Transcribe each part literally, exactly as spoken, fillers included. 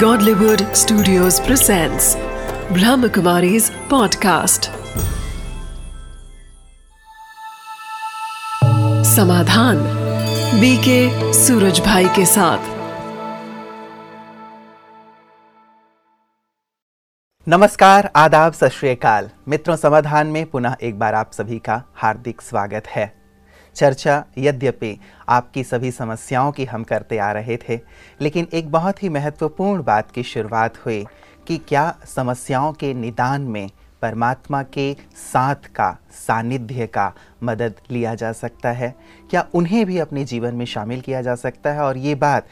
गौडलीवुड studios presents Brahmakumaris podcast Samadhan BK Suraj Bhai के साथ। नमस्कार, आदाब, सत श्री अकाल मित्रों, समाधान में पुनः एक बार आप सभी का हार्दिक स्वागत है। चर्चा यद्यपि आपकी सभी समस्याओं की हम करते आ रहे थे, लेकिन एक बहुत ही महत्वपूर्ण बात की शुरुआत हुई कि क्या समस्याओं के निदान में परमात्मा के साथ का सानिध्य का मदद लिया जा सकता है, क्या उन्हें भी अपने जीवन में शामिल किया जा सकता है। और ये बात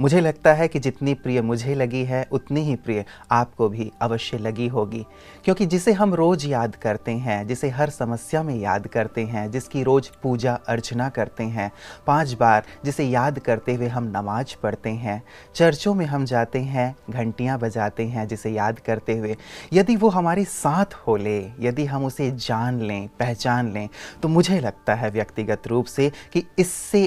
मुझे लगता है कि जितनी प्रिय मुझे लगी है उतनी ही प्रिय आपको भी अवश्य लगी होगी, क्योंकि जिसे हम रोज़ याद करते हैं, जिसे हर समस्या में याद करते हैं, जिसकी रोज़ पूजा अर्चना करते हैं, पांच बार जिसे याद करते हुए हम नमाज पढ़ते हैं, चर्चों में हम जाते हैं, घंटियां बजाते हैं, जिसे याद करते हुए यदि वो हमारे साथ हो ले, यदि हम उसे जान लें, पहचान लें, तो मुझे लगता है व्यक्तिगत रूप से कि इससे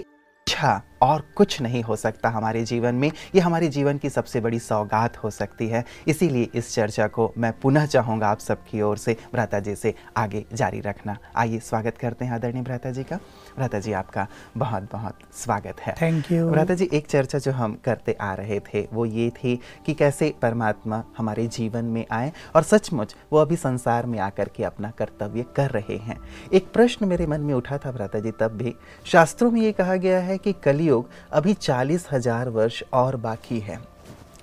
अच्छा और कुछ नहीं हो सकता हमारे जीवन में। ये हमारे जीवन की सबसे बड़ी सौगात हो सकती है। इसीलिए इस चर्चा को मैं पुनः चाहूँगा आप सबकी ओर से भ्राता जी से आगे जारी रखना। आइए स्वागत करते हैं आदरणीय भ्राता जी का। भ्राता जी आपका बहुत बहुत स्वागत है। थैंक यू भ्राता जी। एक चर्चा जो हम करते आ रहे थे वो ये थी कि कैसे परमात्मा हमारे जीवन में आए, और सचमुच वो अभी संसार में आकर के अपना कर्तव्य कर रहे हैं। एक प्रश्न मेरे मन में उठा था भ्राता जी तब भी, शास्त्रों में ये कहा गया है कि कलि अभी चालीस हजार वर्ष और बाकी है,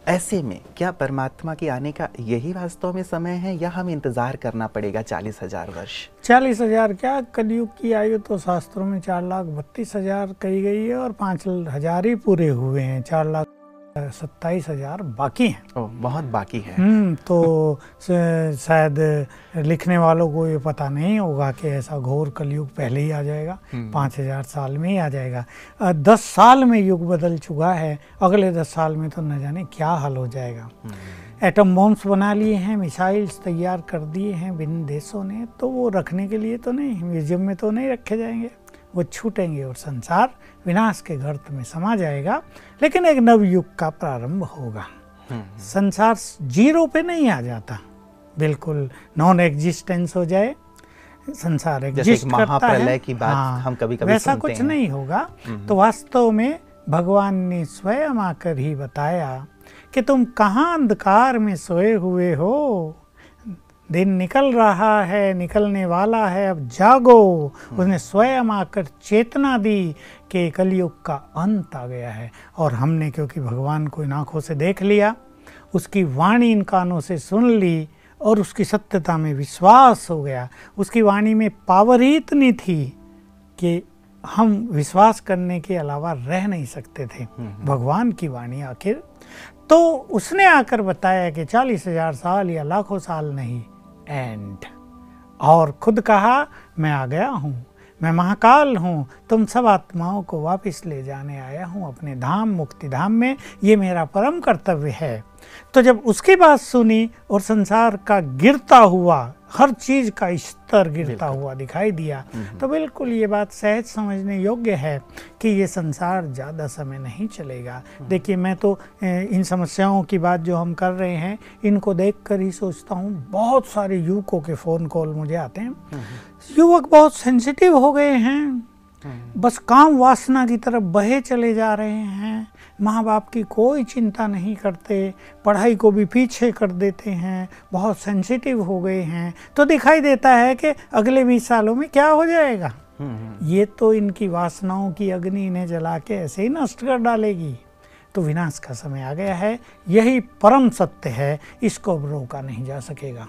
ऐसे में क्या परमात्मा के आने का यही वास्तव में समय है या हमें इंतजार करना पड़ेगा चालीस हजार वर्ष? चालीस हजार क्या, कलयुग की आयु तो शास्त्रों में चार लाख बत्तीस हजार कही गई है और पांच हजार ही पूरे हुए हैं, चार लाख सत्ताईस हजार बाकी है। ओ, बहुत बाकी है। तो शायद लिखने वालों को ये पता नहीं होगा कि ऐसा घोर कलयुग पहले ही आ जाएगा, पाँच हजार साल में ही आ जाएगा। दस साल में युग बदल चुका है, अगले दस साल में तो न जाने क्या हाल हो जाएगा। एटम बॉम्ब्स बना लिए हैं, मिसाइल्स तैयार कर दिए हैं विभिन्न देशों ने, तो वो रखने के लिए तो नहीं, म्यूजियम में तो नहीं रखे जाएंगे, वो छूटेंगे और संसार विनाश के गर्त में समा जाएगा। लेकिन एक नवयुग का प्रारंभ होगा। संसार जीरो पे नहीं आ जाता, बिल्कुल नॉन एग्जिस्टेंस हो जाए संसार, एग्जिस्ट करता है की बात हाँ, हम कभी कभी वैसा कुछ नहीं होगा। तो वास्तव में भगवान ने स्वयं आकर ही बताया कि तुम कहाँ अंधकार में सोए हुए हो, दिन निकल रहा है, निकलने वाला है, अब जागो। उसने स्वयं आकर चेतना दी कि कलयुग का अंत आ गया है। और हमने क्योंकि भगवान को इन आँखों से देख लिया, उसकी वाणी इन कानों से सुन ली और उसकी सत्यता में विश्वास हो गया। उसकी वाणी में पावर ही इतनी थी कि हम विश्वास करने के अलावा रह नहीं सकते थे, भगवान की वाणी आखिर। तो उसने आकर बताया कि चालीस हजार साल या लाखों साल नहीं, एंड और खुद कहा मैं आ गया हूँ, मैं महाकाल हूँ, तुम सब आत्माओं को वापस ले जाने आया हूँ अपने धाम मुक्ति धाम में, ये मेरा परम कर्तव्य है। तो जब उसकी बात सुनी और संसार का गिरता हुआ, हर चीज का स्तर गिरता हुआ दिखाई दिया, तो बिल्कुल ये बात सहज समझने योग्य है कि ये संसार ज़्यादा समय नहीं चलेगा। देखिए, मैं तो इन समस्याओं की बात जो हम कर रहे हैं इनको देखकर ही सोचता हूँ, बहुत सारे युवकों के फ़ोन कॉल मुझे आते हैं। युवक बहुत सेंसिटिव हो गए हैं, बस काम वासना की तरफ बहे चले जा रहे हैं, माँ बाप की कोई चिंता नहीं करते, पढ़ाई को भी पीछे कर देते हैं, बहुत सेंसिटिव हो गए हैं। तो दिखाई देता है कि अगले बीस सालों में क्या हो जाएगा। ये तो इनकी वासनाओं की अग्नि इन्हें जला के ऐसे ही नष्ट कर डालेगी। तो विनाश का समय आ गया है, यही परम सत्य है, इसको रोका नहीं जा सकेगा।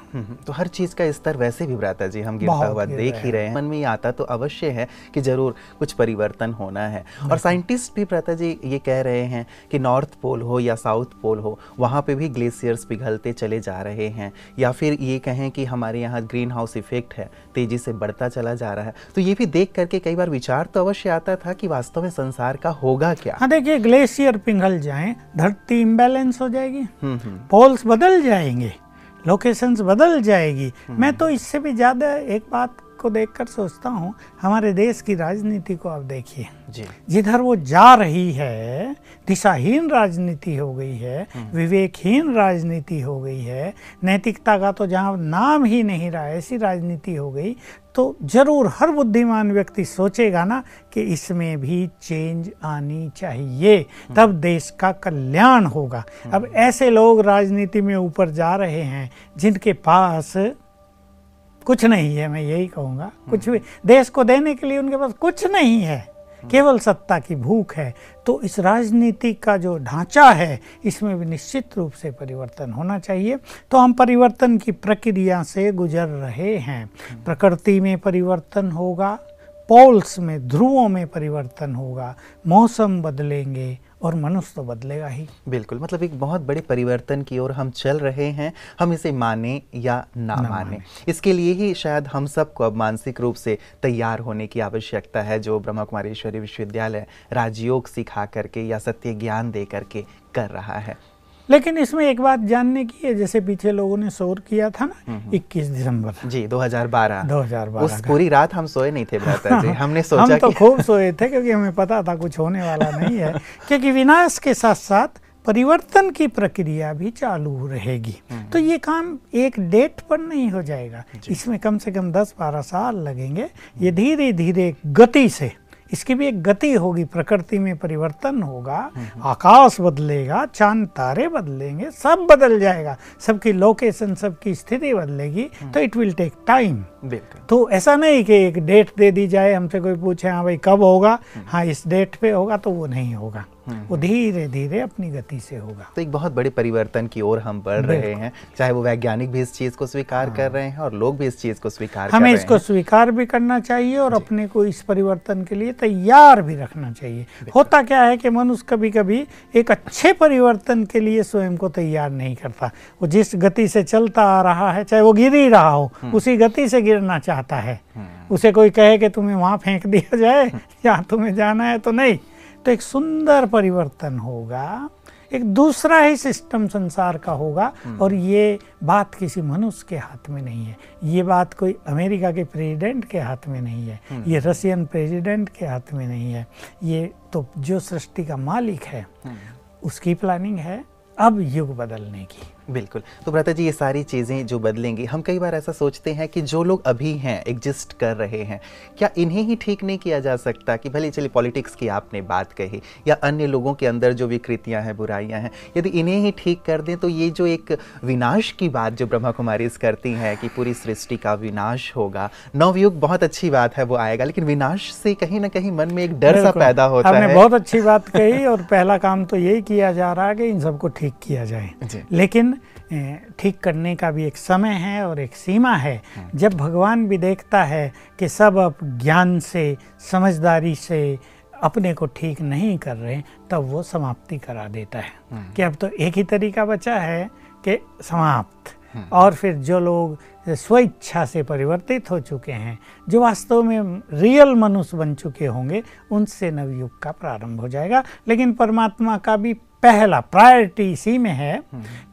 तो हर चीज का स्तर वैसे भी भ्राता जी हम गिरता हुआ देख ही रहे हैं। मन में आता तो अवश्य है कि जरूर कुछ परिवर्तन होना है। और साइंटिस्ट भी भ्राता जी ये कह रहे हैं कि नॉर्थ पोल हो या साउथ पोल हो, वहाँ पे भी ग्लेशियर्स पिघलते चले जा रहे हैं, या फिर ये कहें कि हमारे यहाँ ग्रीन हाउस इफेक्ट है, तेजी से बढ़ता चला जा रहा है। तो ये भी देख करके कई बार विचार तो अवश्य आता था कि वास्तव में संसार का होगा क्या। हाँ, देखिए, ग्लेशियर पिघल जाएं, धरती इम्बैलेंस हो जाएगी, पोल्स बदल जाएंगे, लोकेशंस बदल जाएगी। मैं तो इससे भी ज्यादा एक बात को देखकर सोचता हूँ, हमारे देश की राजनीति को आप देखिए जी, जिधर वो जा रही है, दिशाहीन राजनीति हो गई है, विवेकहीन राजनीति हो गई है, नैतिकता का तो जहाँ नाम ही नहीं रहा, ऐसी राजनीति हो गई। तो जरूर हर बुद्धिमान व्यक्ति सोचेगा ना कि इसमें भी चेंज आनी चाहिए, तब देश का कल्याण होगा। अब ऐसे लोग राजनीति में ऊपर जा रहे हैं जिनके पास कुछ नहीं है, मैं यही कहूँगा, कुछ भी देश को देने के लिए उनके पास कुछ नहीं है, केवल सत्ता की भूख है। तो इस राजनीति का जो ढांचा है इसमें भी निश्चित रूप से परिवर्तन होना चाहिए। तो हम परिवर्तन की प्रक्रिया से गुजर रहे हैं। प्रकृति में परिवर्तन होगा, पोल्स में, ध्रुवों में परिवर्तन होगा, मौसम बदलेंगे और मनुष्य तो बदलेगा ही। बिल्कुल, मतलब एक बहुत बड़े परिवर्तन की ओर हम चल रहे हैं, हम इसे माने या ना, ना माने।, माने इसके लिए ही शायद हम सबको अब मानसिक रूप से तैयार होने की आवश्यकता है, जो ब्रह्माकुमारीश्वरी विश्वविद्यालय राजयोग सिखा करके या सत्य ज्ञान दे करके कर रहा है। लेकिन इसमें एक बात जानने की है, जैसे पीछे लोगों ने शोर किया था ना इक्कीस दिसंबर जी दो हज़ार बारह, दो हज़ार बारह उस पूरी रात हम सोए नहीं थे भ्राता जी, हमने सोचा हम तो खूब सोए थे क्योंकि हमें पता था कुछ होने वाला नहीं है, क्योंकि विनाश के साथ साथ परिवर्तन की प्रक्रिया भी चालू रहेगी। तो ये काम एक डेट पर नहीं हो जाएगा, इसमें कम से कम दस बारह साल लगेंगे। ये धीरे धीरे गति से, इसकी भी एक गति होगी, प्रकृति में परिवर्तन होगा, आकाश बदलेगा, चांद तारे बदलेंगे, सब बदल जाएगा, सबकी लोकेशन, सबकी स्थिति बदलेगी। तो इट विल टेक टाइम। तो ऐसा नहीं कि एक डेट दे दी जाए, हमसे कोई पूछे हाँ भाई कब होगा, हाँ इस डेट पे होगा, तो वो नहीं होगा, वो धीरे धीरे अपनी गति से होगा। तो एक बहुत बड़े परिवर्तन की ओर हम बढ़ रहे हैं, चाहे वो वैज्ञानिक भी इस चीज को स्वीकार हाँ। कर रहे हैं और लोग भी इस चीज को स्वीकार हमें कर रहे हैं। इसको स्वीकार भी करना चाहिए और अपने को इस परिवर्तन के लिए तैयार भी रखना चाहिए। होता क्या है कि मनुष्य कभी कभी एक अच्छे परिवर्तन के लिए स्वयं को तैयार नहीं करता, वो जिस गति से चलता आ रहा है, चाहे वो गिर ही रहा हो, उसी गति से गिरना चाहता है। उसे कोई कहे कि तुम्हें वहाँ फेंक दिया जाए या तुम्हें जाना है तो नहीं। तो एक सुंदर परिवर्तन होगा, एक दूसरा ही सिस्टम संसार का होगा। और ये बात किसी मनुष्य के हाथ में नहीं है, ये बात कोई अमेरिका के प्रेसिडेंट के हाथ में नहीं है, ये रशियन प्रेसिडेंट के हाथ में नहीं है, ये तो जो सृष्टि का मालिक है उसकी प्लानिंग है अब युग बदलने की। बिल्कुल, तो भ्राता जी ये सारी चीज़ें जो बदलेंगी, हम कई बार ऐसा सोचते हैं कि जो लोग अभी हैं, एग्जिस्ट कर रहे हैं, क्या इन्हें ही ठीक नहीं किया जा सकता? कि भले चलिए पॉलिटिक्स की आपने बात कही या अन्य लोगों के अंदर जो विकृतियां हैं, बुराइयां हैं, यदि इन्हें ही ठीक कर दें तो ये जो एक विनाश की बात जो ब्रह्माकुमारीज करती हैं कि पूरी सृष्टि का विनाश होगा, नवयुग बहुत अच्छी बात है वो आएगा, लेकिन विनाश से कहीं ना कहीं मन में एक डर सा पैदा होता है। बहुत अच्छी बात कही, और पहला काम तो यही किया जा रहा है कि इन सबको ठीक किया जाए। लेकिन ठीक करने का भी एक समय है और एक सीमा है। जब भगवान भी देखता है कि सब अब ज्ञान से, समझदारी से अपने को ठीक नहीं कर रहे, तब वो समाप्ति करा देता है कि अब तो एक ही तरीका बचा है कि समाप्त। और फिर जो लोग स्वेच्छा से परिवर्तित हो चुके हैं, जो वास्तव में रियल मनुष्य बन चुके होंगे, उनसे नवयुग का प्रारंभ हो जाएगा। लेकिन परमात्मा का भी पहला प्रायोरिटी इसी में है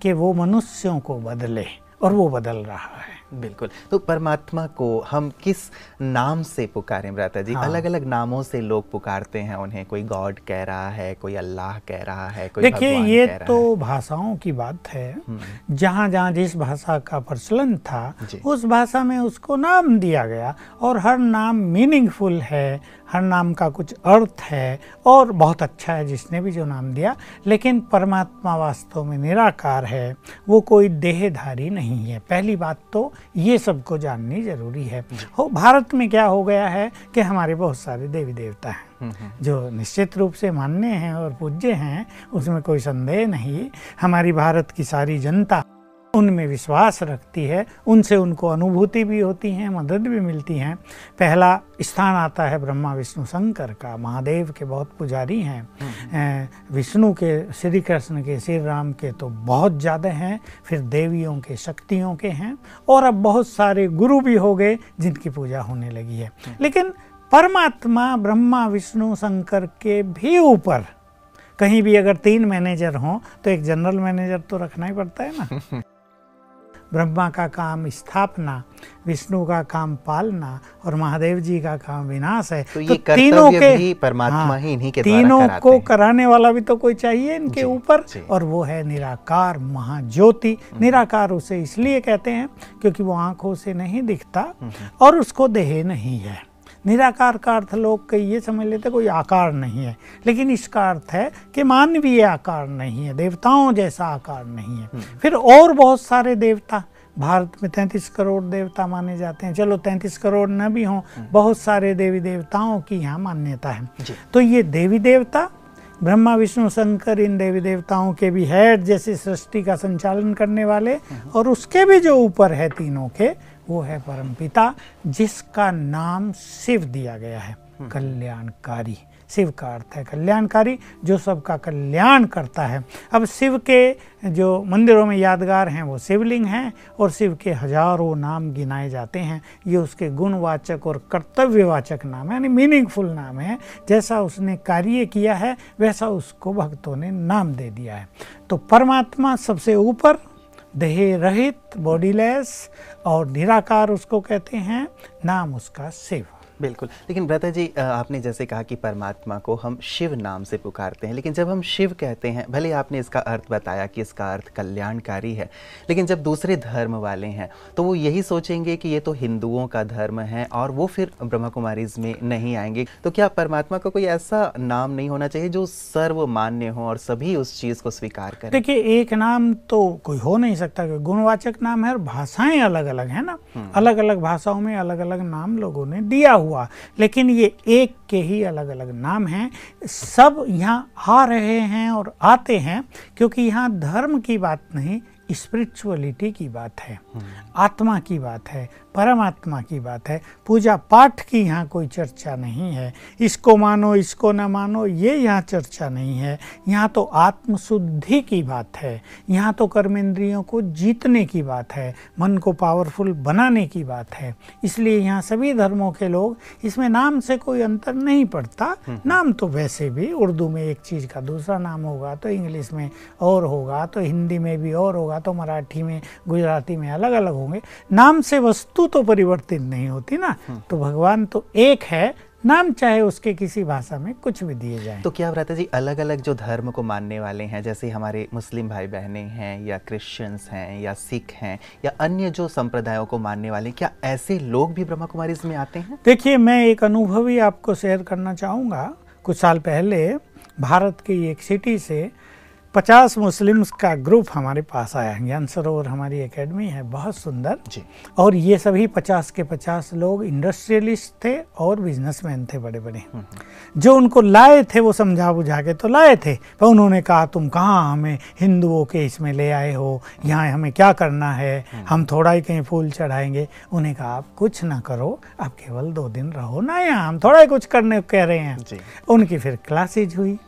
कि वो मनुष्यों को बदले, और वो बदल रहा है। बिल्कुल, तो परमात्मा को हम किस नाम से पुकारें भ्राता जी? हाँ। अलग अलग नामों से लोग पुकारते हैं उन्हें, कोई गॉड कह रहा है, कोई अल्लाह कह रहा है, कोई भगवान कह रहा है। देखिए ये तो भाषाओं की बात है, जहाँ जहाँ जिस भाषा का प्रचलन था उस भाषा में उसको नाम दिया गया, और हर नाम मीनिंगफुल है, हर नाम का कुछ अर्थ है, और बहुत अच्छा है जिसने भी जो नाम दिया। लेकिन परमात्मा वास्तव में निराकार है, वो कोई देहधारी नहीं है। पहली बात तो ये सबको जाननी जरूरी है। हो भारत में क्या हो गया है कि हमारे बहुत सारे देवी देवता हैं जो निश्चित रूप से मान्य हैं और पूज्य हैं, उसमें कोई संदेह नहीं। हमारी भारत की सारी जनता उनमें विश्वास रखती है, उनसे उनको अनुभूति भी होती है, मदद भी मिलती है। पहला स्थान आता है ब्रह्मा विष्णु शंकर का। महादेव के बहुत पुजारी हैं, विष्णु के, श्री कृष्ण के, श्री राम के तो बहुत ज़्यादा हैं, फिर देवियों के, शक्तियों के हैं, और अब बहुत सारे गुरु भी हो गए जिनकी पूजा होने लगी है। लेकिन परमात्मा ब्रह्मा विष्णु शंकर के भी ऊपर कहीं भी अगर तीन मैनेजर हों तो एक जनरल मैनेजर तो रखना ही पड़ता है ना। ब्रह्मा का काम स्थापना, विष्णु का काम पालना और महादेव जी का काम विनाश है। तो, ये तो तीनों के भी परमात्मा हाँ, ही इन्हीं के तीनों कराते को हैं। कराने वाला भी तो कोई चाहिए इनके ऊपर, और वो है निराकार महाज्योति। निराकार उसे इसलिए कहते हैं क्योंकि वो आंखों से नहीं दिखता और उसको देह नहीं है। निराकार का अर्थ लोग कई ये समझ लेते कोई आकार नहीं है, लेकिन इसका अर्थ है कि मानवीय आकार नहीं है, देवताओं जैसा आकार नहीं है। फिर और बहुत सारे देवता, भारत में तैंतीस करोड़ देवता माने जाते हैं, चलो तैंतीस करोड़ न भी हों, बहुत सारे देवी देवताओं की यहाँ मान्यता है। तो ये देवी देवता ब्रह्मा विष्णु शंकर, इन देवी देवताओं के भी हेड जैसे सृष्टि का संचालन करने वाले, और उसके भी जो ऊपर है तीनों के वो है परमपिता, जिसका नाम शिव दिया गया है, कल्याणकारी। शिव का अर्थ है कल्याणकारी, जो सबका कल्याण करता है। अब शिव के जो मंदिरों में यादगार हैं वो शिवलिंग हैं, और शिव के हजारों नाम गिनाए जाते हैं। ये उसके गुणवाचक और कर्तव्यवाचक नाम है, यानी मीनिंगफुल नाम है। जैसा उसने कार्य किया है वैसा उसको भक्तों ने नाम दे दिया है। तो परमात्मा सबसे ऊपर, देह रहित, बॉडीलेस और निराकार उसको कहते हैं, नाम उसका शिव। बिल्कुल। लेकिन ब्रदर जी, आपने जैसे कहा कि परमात्मा को हम शिव नाम से पुकारते हैं, लेकिन जब हम शिव कहते हैं, भले आपने इसका अर्थ बताया कि इसका अर्थ कल्याणकारी है, लेकिन जब दूसरे धर्म वाले हैं तो वो यही सोचेंगे कि ये तो हिंदुओं का धर्म है और वो फिर ब्रह्माकुमारीज में नहीं आएंगे। तो क्या परमात्मा का को कोई ऐसा नाम नहीं होना चाहिए जो सर्वमान्य हो और सभी उस चीज़ को स्वीकार करें? देखिए, एक नाम तो कोई हो नहीं सकता, गुणवाचक नाम है और भाषाएँ अलग अलग हैं ना, अलग अलग भाषाओं में अलग अलग नाम लोगों ने दिया हुआ, लेकिन ये एक के ही अलग अलग नाम हैं। सब यहाँ आ रहे हैं और आते हैं क्योंकि यहाँ धर्म की बात नहीं, स्पिरिचुअलिटी की बात है, आत्मा की बात है, परमात्मा की बात है। पूजा पाठ की यहाँ कोई चर्चा नहीं है, इसको मानो इसको न मानो ये यहाँ चर्चा नहीं है। यहाँ तो आत्मशुद्धि की बात है, यहाँ तो कर्मेंद्रियों को जीतने की बात है, मन को पावरफुल बनाने की बात है। इसलिए यहाँ सभी धर्मों के लोग, इसमें नाम से कोई अंतर नहीं पड़ता। नाम तो वैसे भी उर्दू में एक चीज़ का दूसरा नाम होगा, तो इंग्लिश में और होगा, तो हिंदी में भी और होगा, तो मराठी में गुजराती में अलग अलग होंगे। नाम से वस्तु तो परिवर्तित नहीं होती ना, तो भगवान तो एक है, नाम चाहे उसके किसी भाषा में कुछ भी दिए जाए। तो क्या भ्राता जी, अलग अलग जो धर्म को मानने वाले हैं, जैसे हमारे मुस्लिम भाई बहनें हैं या क्रिश्चियंस हैं या सिख हैं या अन्य जो संप्रदायों को मानने वाले, क्या ऐसे लोग भी ब्रह्माकुमारीज में आते हैं? देखिए, मैं एक अनुभवी आपको शेयर करना चाहूँगा। कुछ साल पहले भारत की एक सिटी से पचास मुस्लिम्स का ग्रुप हमारे पास आया। ज्ञान सरोवर हमारी एकेडमी है, बहुत सुंदर जी। और ये सभी पचास के पचास लोग इंडस्ट्रियलिस्ट थे और बिजनेसमैन थे बड़े बड़े। जो उनको लाए थे वो समझा बुझा के तो लाए थे, पर उन्होंने कहा तुम कहाँ हमें हिंदुओं के इसमें ले आए हो, यहाँ हमें क्या करना है, हम थोड़ा ही कहीं फूल चढ़ाएंगे। उन्हें कहा आप कुछ ना करो, आप केवल दो दिन रहो ना यहाँ, हम थोड़ा ही कुछ करने कह रहे हैं। उनकी फिर क्लासेज हुई,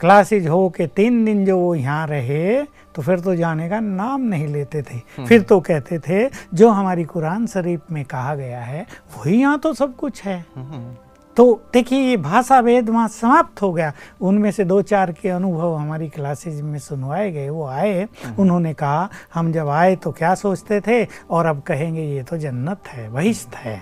क्लासेज हो के तीन दिन जो वो यहाँ रहे तो फिर तो जाने का नाम नहीं लेते थे। फिर तो कहते थे जो हमारी कुरान शरीफ में कहा गया है वही यहाँ तो सब कुछ है। तो देखिए, ये भाषा भेद वहाँ समाप्त हो गया। उनमें से दो चार के अनुभव हमारी क्लासेज में सुनवाए गए। वो आए, उन्होंने कहा हम जब आए तो क्या सोचते थे और अब कहेंगे ये तो जन्नत है, बहिश्त है,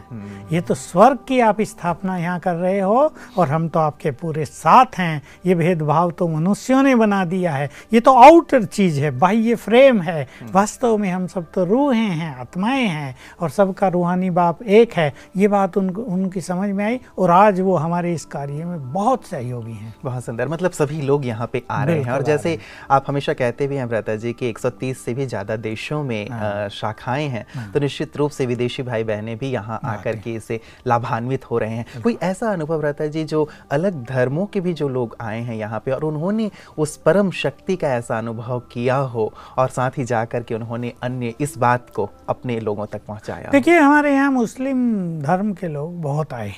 ये तो स्वर्ग की आप स्थापना यहाँ कर रहे हो और हम तो आपके पूरे साथ हैं। ये भेदभाव तो मनुष्यों ने बना दिया है, ये तो आउटर चीज़ है, बाह्य फ्रेम है, वास्तव में हम सब तो रूहें हैं, आत्माएँ हैं और सबका रूहानी बाप एक है। ये बात उनको उनकी समझ में आई और आज वो हमारे इस कार्य में बहुत सहयोगी हैं। बहुत सुंदर। मतलब सभी लोग यहाँ पे आ रहे हैं। और जैसे आप हमेशा कहते भी हैं ब्रता जी कि एक सौ तीस से भी ज़्यादा देशों में शाखाएं हैं, तो निश्चित रूप से विदेशी भाई बहनें भी यहाँ आकर के इसे लाभान्वित हो रहे हैं। कोई ऐसा अनुभव ब्रता जी जो अलग धर्मों के भी जो लोग आए हैं यहाँ पे और उन्होंने उस परम शक्ति का ऐसा अनुभव किया हो और साथ ही जा कर के उन्होंने अन्य इस बात को अपने लोगों तक पहुँचाया? देखिए, हमारे यहाँ मुस्लिम धर्म के लोग बहुत आए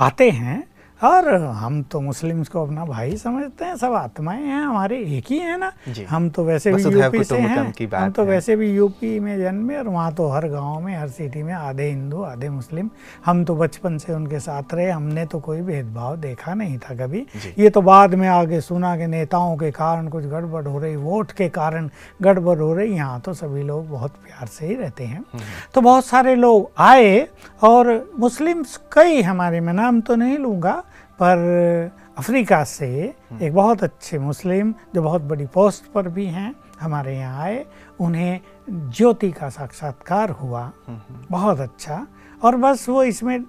आते हैं और हम तो मुस्लिम्स को अपना भाई समझते हैं, सब आत्माएं हैं हमारे एक ही हैं ना। हम तो वैसे भी यूपी से हैं, हम तो वैसे भी यूपी में जन्मे और वहाँ तो हर गांव में हर सिटी में आधे हिंदू आधे मुस्लिम, हम तो बचपन से उनके साथ रहे, हमने तो कोई भेदभाव देखा नहीं था कभी। ये तो बाद में आगे सुना कि नेताओं के कारण कुछ गड़बड़ हो रही, वोट के कारण गड़बड़ हो रही। यहाँ तो सभी लोग बहुत प्यार से ही रहते हैं। तो बहुत सारे लोग आए और मुस्लिम्स कई हमारे, मैं नाम तो नहीं लूँगा, पर अफ्रीका से एक बहुत अच्छे मुस्लिम जो बहुत बड़ी पोस्ट पर भी हैं हमारे यहाँ आए, उन्हें ज्योति का साक्षात्कार हुआ बहुत अच्छा, और बस वो इसमें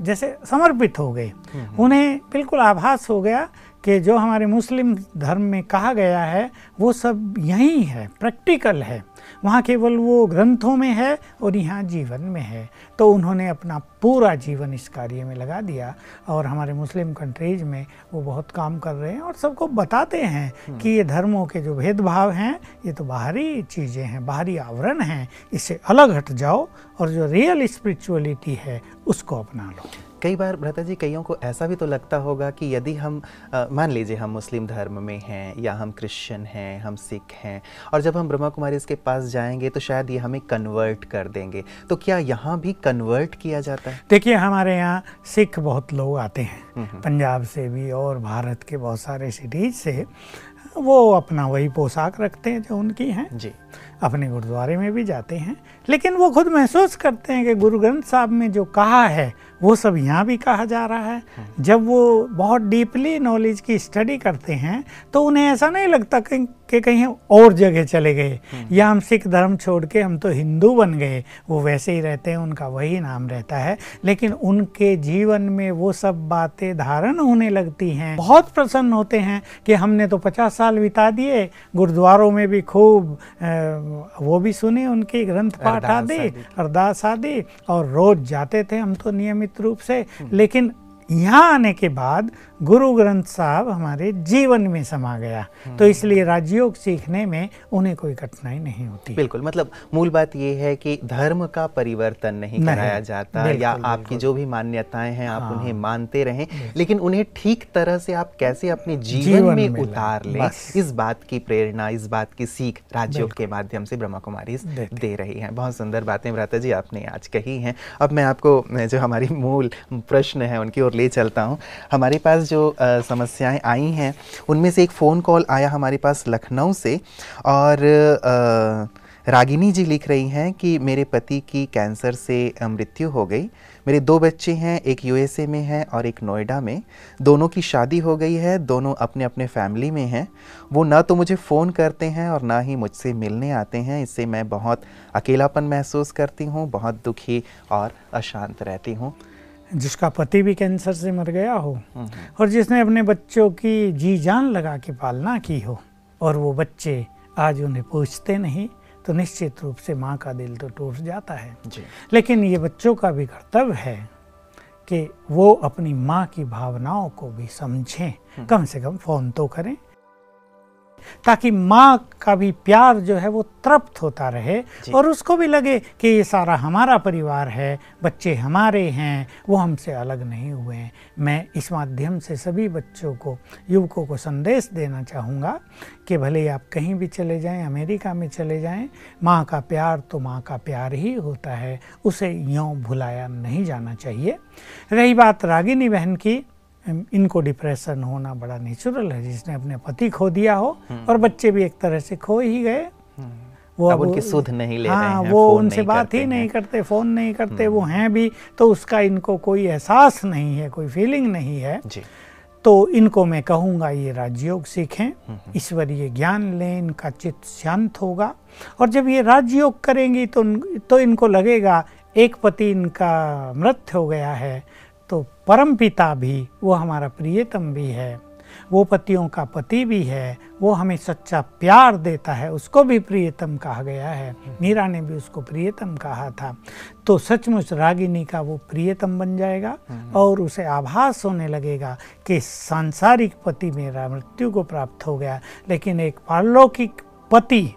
जैसे समर्पित हो गए। उन्हें बिल्कुल आभास हो गया कि जो हमारे मुस्लिम धर्म में कहा गया है वो सब यहीं है, प्रैक्टिकल है, वहाँ केवल वो ग्रंथों में है और यहाँ जीवन में है। तो उन्होंने अपना पूरा जीवन इस कार्य में लगा दिया और हमारे मुस्लिम कंट्रीज में वो बहुत काम कर रहे हैं और सबको बताते हैं कि ये धर्मों के जो भेदभाव हैं ये तो बाहरी चीज़ें हैं, बाहरी आवरण हैं, इससे अलग हट जाओ और जो रियल स्पिरिचुअलिटी है उसको अपना लो। कई बार भ्राता जी कईयों को ऐसा भी तो लगता होगा कि यदि हम आ, मान लीजिए हम मुस्लिम धर्म में हैं या हम क्रिश्चियन हैं, हम सिख हैं, और जब हम ब्रह्माकुमारीज के पास जाएंगे तो शायद ये हमें कन्वर्ट कर देंगे, तो क्या यहाँ भी कन्वर्ट किया जाता है? देखिए हमारे यहाँ सिख बहुत लोग आते हैं पंजाब से भी और भारत के बहुत सारे सिटीज से, वो अपना वही पोशाक रखते हैं जो उनकी हैं जी, अपने गुरुद्वारे में भी जाते हैं, लेकिन वो खुद महसूस करते हैं कि गुरु ग्रंथ साहब में जो कहा है वो सब यहाँ भी कहा जा रहा है। जब वो बहुत डीपली नॉलेज की स्टडी करते हैं तो उन्हें ऐसा नहीं लगता कि कि कहीं और जगह चले गए या हम सिख धर्म छोड़ के हम तो हिंदू बन गए। वो वैसे ही रहते हैं, उनका वही नाम रहता है, लेकिन उनके जीवन में वो सब बातें धारण होने लगती हैं। बहुत प्रसन्न होते हैं कि हमने तो पचास साल बिता दिए गुरुद्वारों में भी, खूब वो भी सुने, उनके ग्रंथ पाठ आदि अरदास आदि, और रोज जाते थे हम तो नियमित रूप से, लेकिन यहाँ आने के बाद गुरु ग्रंथ साहब हमारे जीवन में समा गया, तो इसलिए राजयोग सीखने में उन्हें कोई कठिनाई नहीं होती। बिल्कुल, मतलब मूल बात यह है कि धर्म का परिवर्तन नहीं, नहीं कराया जाता, या आपकी जो भी मान्यताएं हैं आप हाँ, उन्हें मानते रहें, लेकिन उन्हें ठीक तरह से आप कैसे अपने जीवन, जीवन में, में उतार लें, इस बात की प्रेरणा, इस बात की सीख राजयोग के माध्यम से ब्रह्माकुमारीज दे रही है। बहुत सुंदर बातें भ्राता जी आपने आज कही हैं। अब मैं आपको जो हमारी मूल प्रश्न है उनकी ओर ले चलता हूँ। हमारे पास जो आ, समस्याएं आई हैं उनमें से एक फ़ोन कॉल आया हमारे पास लखनऊ से, और आ, रागिनी जी लिख रही हैं कि मेरे पति की कैंसर से मृत्यु हो गई, मेरे दो बच्चे हैं, एक यूएसए में है और एक नोएडा में, दोनों की शादी हो गई है, दोनों अपने अपने फैमिली में हैं, वो ना तो मुझे फ़ोन करते हैं और ना ही मुझसे मिलने आते हैं। इससे मैं बहुत अकेलापन महसूस करती हूँ, बहुत दुखी और अशांत रहती हूँ। जिसका पति भी कैंसर से मर गया हो और जिसने अपने बच्चों की जी जान लगा के पालना की हो और वो बच्चे आज उन्हें पूछते नहीं, तो निश्चित रूप से माँ का दिल तो टूट जाता है जी। लेकिन ये बच्चों का भी कर्तव्य है कि वो अपनी माँ की भावनाओं को भी समझें, कम से कम फ़ोन तो करें, ताकि माँ का भी प्यार जो है वो तृप्त होता रहे और उसको भी लगे कि ये सारा हमारा परिवार है, बच्चे हमारे हैं, वो हमसे अलग नहीं हुए हैं। मैं इस माध्यम से सभी बच्चों को, युवकों को संदेश देना चाहूँगा कि भले आप कहीं भी चले जाएं, अमेरिका में चले जाएं, माँ का प्यार तो माँ का प्यार ही होता है, उसे यूँ भुलाया नहीं जाना चाहिए। रही बात रागिनी बहन की, इनको डिप्रेशन होना बड़ा नेचुरल है, जिसने अपने पति खो दिया हो और बच्चे भी एक तरह से खो ही गए, वो अब उनकी सुध नहीं ले हाँ, रहे हैं, वो उनसे बात ही नहीं करते, फ़ोन नहीं करते, वो हैं भी तो उसका इनको कोई एहसास नहीं है, कोई फीलिंग नहीं है जी। तो इनको मैं कहूँगा ये राजयोग सीखें, ईश्वरीय ज्ञान लें, इनका चित्त शांत होगा, और जब ये राजयोग करेंगी तो तो इनको लगेगा एक पति इनका मृत हो गया है तो परम पिता भी, वो हमारा प्रियतम भी है, वो पतियों का पति भी है, वो हमें सच्चा प्यार देता है, उसको भी प्रियतम कहा गया है, मीरा ने भी उसको प्रियतम कहा था। तो सचमुच रागिनी का वो प्रियतम बन जाएगा और उसे आभास होने लगेगा कि सांसारिक पति मेरा मृत्यु को प्राप्त हो गया, लेकिन एक पारलौकिक पति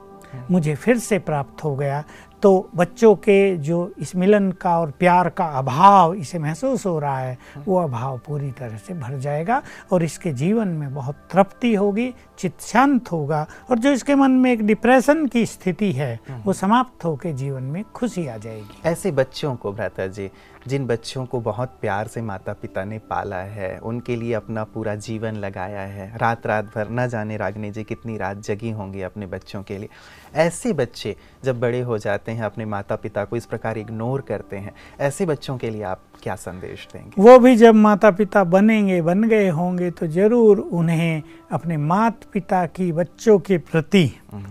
मुझे फिर से प्राप्त हो गया। तो बच्चों के जो इस मिलन का और प्यार का अभाव इसे महसूस हो रहा है, वो अभाव पूरी तरह से भर जाएगा और इसके जीवन में बहुत तृप्ति होगी, चित्त शांत होगा और जो इसके मन में एक डिप्रेशन की स्थिति है वो समाप्त होकर जीवन में खुशी आ जाएगी। ऐसे बच्चों को भ्राता जी, जिन बच्चों को बहुत प्यार से माता पिता ने पाला है, उनके लिए अपना पूरा जीवन लगाया है, रात रात भर ना जाने रागिनी जी कितनी रात जगी होंगी अपने बच्चों के लिए, ऐसे बच्चे जब बड़े हो जाते हैं अपने माता पिता को इस प्रकार इग्नोर करते हैं, ऐसे बच्चों के लिए आप क्या संदेश देंगे? वो भी जब माता पिता बनेंगे, बन गए होंगे तो ज़रूर उन्हें अपने माता पिता की बच्चों के प्रति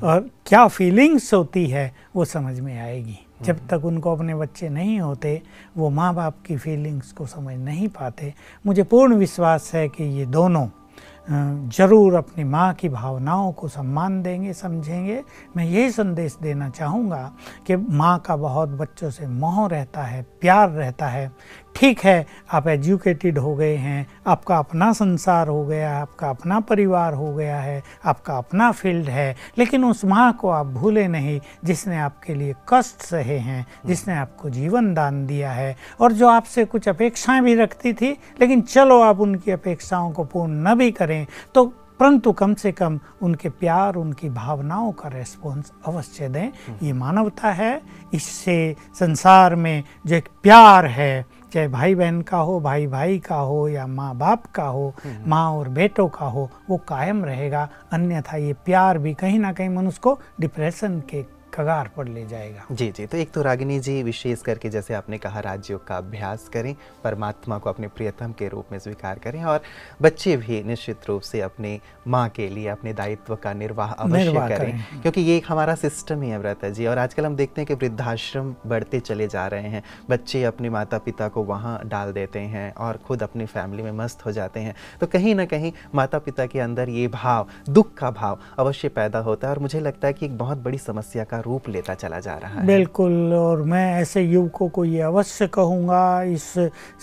और क्या फीलिंग्स होती है वो समझ में आएगी। जब तक उनको अपने बच्चे नहीं होते वो माँ बाप की फीलिंग्स को समझ नहीं पाते। मुझे पूर्ण विश्वास है कि ये दोनों ज़रूर अपनी माँ की भावनाओं को सम्मान देंगे, समझेंगे। मैं यही संदेश देना चाहूँगा कि माँ का बहुत बच्चों से मोह रहता है, प्यार रहता है। ठीक है, आप एजुकेटेड हो गए हैं, आपका अपना संसार हो गया है, आपका अपना परिवार हो गया है, आपका अपना फील्ड है, लेकिन उस माँ को आप भूले नहीं जिसने आपके लिए कष्ट सहे हैं, जिसने आपको जीवन दान दिया है और जो आपसे कुछ अपेक्षाएं भी रखती थी। लेकिन चलो आप उनकी अपेक्षाओं को पूर्ण न भी करें तो परंतु कम से कम उनके प्यार, उनकी भावनाओं का रेस्पॉन्स अवश्य दें। ये मानवता है। इससे संसार में जो एक प्यार है, चाहे भाई बहन का हो, भाई भाई का हो या माँ बाप का हो, माँ और बेटों का हो, वो कायम रहेगा। अन्यथा ये प्यार भी कहीं ना कहीं मनुष्य को डिप्रेशन के कगार पर ले जाएगा। जी जी, तो एक तो रागिनी जी विशेष करके जैसे आपने कहा राजयोग का अभ्यास करें, परमात्मा को अपने प्रियतम के रूप में स्वीकार करें और बच्चे भी निश्चित रूप से अपने माँ के लिए अपने दायित्व का निर्वाह अवश्य करें, करें। क्योंकि ये एक हमारा सिस्टम ही है व्रता जी। और आजकल हम देखते हैं कि वृद्धाश्रम बढ़ते चले जा रहे हैं, बच्चे अपने माता पिता को वहाँ डाल देते हैं और खुद अपनी फैमिली में मस्त हो जाते हैं। तो कहीं ना कहीं माता पिता के अंदर ये भाव, दुख का भाव अवश्य पैदा होता है और मुझे लगता है कि एक बहुत बड़ी समस्या का रूप लेता चला जा रहा है। बिल्कुल, और मैं ऐसे युवकों को ये अवश्य कहूँगा, इस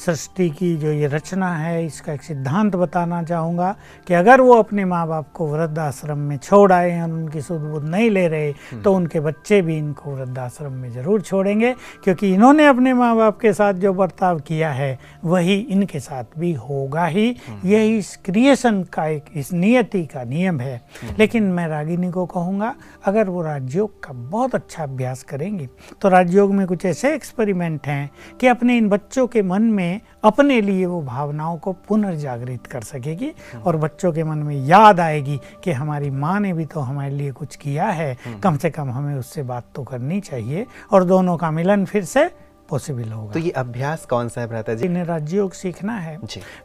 सृष्टि की जो ये रचना है इसका एक सिद्धांत बताना चाहूँगा कि अगर वो अपने माँ बाप को वृद्धाश्रम में छोड़ आए हैं, उनकी सुध-बुध नहीं ले रहे, तो उनके बच्चे भी इनको वृद्धाश्रम में जरूर छोड़ेंगे, क्योंकि इन्होंने अपने माँ बाप के साथ जो बर्ताव किया है वही इनके साथ भी होगा ही। यही इस क्रिएशन का, एक इस नियति का नियम है। लेकिन मैं रागिनी को कहूँगा अगर वो राजयोग का बहुत अच्छा अभ्यास करेंगे तो राजयोग में कुछ ऐसे एक्सपेरिमेंट हैं कि अपने इन बच्चों के मन में अपने लिए वो भावनाओं को पुनर्जागृत कर सकेगी और बच्चों के मन में याद आएगी कि हमारी माँ ने भी तो हमारे लिए कुछ किया है, कम से कम हमें उससे बात तो करनी चाहिए और दोनों का मिलन फिर से पॉसिबल होगा। तो ये अभ्यास कौन सा है भ्राता जी? इन्हें राजयोग सीखना है।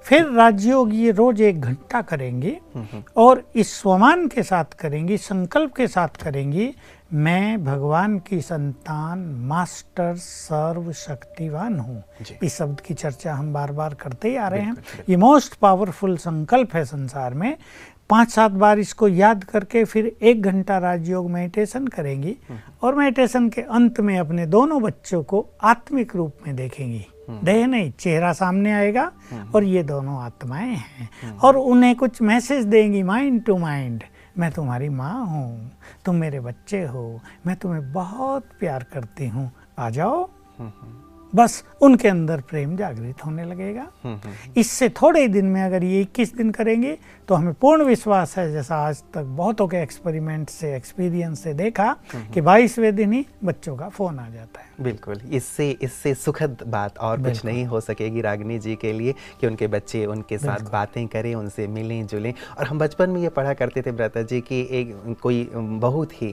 फिर राजयोग ये रोज एक घंटा करेंगी और इस स्वमान के साथ करेंगी, संकल्प के साथ करेंगी, मैं भगवान की संतान, मास्टर, सर्व शक्तिवान हूँ। इस शब्द की चर्चा हम बार बार करते ही आ रहे हैं। ये मोस्ट पावरफुल संकल्प है संसार में। पाँच सात बार इसको याद करके फिर एक घंटा राजयोग मेडिटेशन करेंगी और मेडिटेशन के अंत में अपने दोनों बच्चों को आत्मिक रूप में देखेंगी। देह नहीं, चेहरा सामने आएगा और ये दोनों आत्माएं हैं और उन्हें कुछ मैसेज देंगी माइंड टू माइंड। मैं तुम्हारी माँ हूँ, तुम मेरे बच्चे हो, मैं तुम्हें बहुत प्यार करती हूँ, आ जाओ। बस उनके अंदर प्रेम जागृत होने लगेगा। इससे थोड़े ही दिन में, अगर ये इक्कीस दिन करेंगे तो हमें पूर्ण विश्वास है, जैसा आज तक बहुतों के एक्सपेरिमेंट से, एक्सपीरियंस से देखा कि बाईसवें दिन ही बच्चों का फोन आ जाता है। बिल्कुल, इससे इससे सुखद बात और कुछ नहीं हो सकेगी रागिनी जी के लिए कि उनके बच्चे उनके साथ बातें करें, उनसे मिलें जुलें। और हम बचपन में ये पढ़ा करते थे ब्रता जी कि एक कोई बहू थी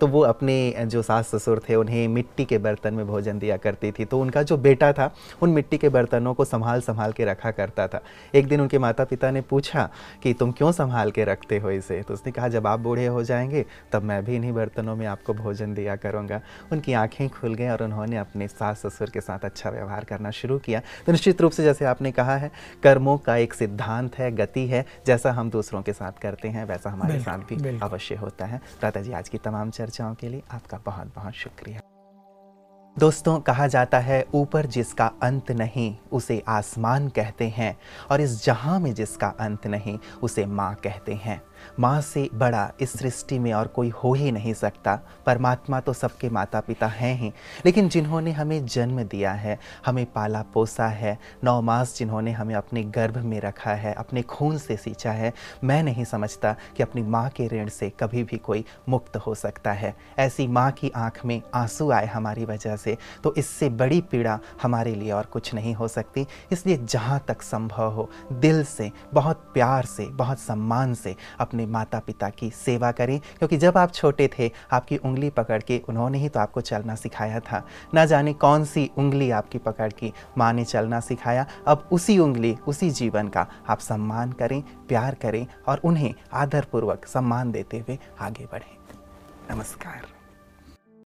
तो वो अपने जो सास ससुर थे उन्हें मिट्टी के बर्तन में भोजन दिया करती थी, तो उनका जो बेटा था उन मिट्टी के बर्तनों को संभाल संभाल के रखा करता था। एक दिन उनके माता पिता ने पूछा कि तुम क्यों संभाल के रखते हो इसे, तो उसने कहा जब आप बूढ़े हो जाएंगे तब मैं भी इन्हीं बर्तनों में आपको भोजन दिया करूँगा। उनकी आंखें खुल गई और उन्होंने अपने सास ससुर के साथ अच्छा व्यवहार करना शुरू किया। तो निश्चित रूप से जैसे आपने कहा है, कर्मों का एक सिद्धांत है, गति है, जैसा हम दूसरों के साथ करते हैं वैसा हमारे साथ भी अवश्य होता है। दादाजी, आज की तमाम चर्चाओं के लिए आपका बहुत बहुत शुक्रिया। दोस्तों, कहा जाता है ऊपर जिसका अंत नहीं उसे आसमान कहते हैं और इस जहां में जिसका अंत नहीं उसे माँ कहते हैं। माँ से बड़ा इस सृष्टि में और कोई हो ही नहीं सकता। परमात्मा तो सबके माता पिता हैं ही, लेकिन जिन्होंने हमें जन्म दिया है, हमें पाला पोसा है, नौ मास जिन्होंने हमें अपने गर्भ में रखा है, अपने खून से सींचा है, मैं नहीं समझता कि अपनी माँ के ऋण से कभी भी कोई मुक्त हो सकता है। ऐसी माँ की आँख में आंसू आए हमारी वजह से, तो इससे बड़ी पीड़ा हमारे लिए और कुछ नहीं हो सकती। इसलिए जहाँ तक संभव हो दिल से, बहुत प्यार से, बहुत सम्मान से अपने माता पिता की सेवा करें, क्योंकि जब आप छोटे थे आपकी उंगली पकड़ के उन्होंने ही तो आपको चलना सिखाया था। ना जाने कौन सी उंगली आपकी पकड़ के माँ ने चलना सिखाया। अब उसी उंगली, उसी जीवन का आप सम्मान करें, प्यार करें और उन्हें आदरपूर्वक सम्मान देते हुए आगे बढ़ें। नमस्कार।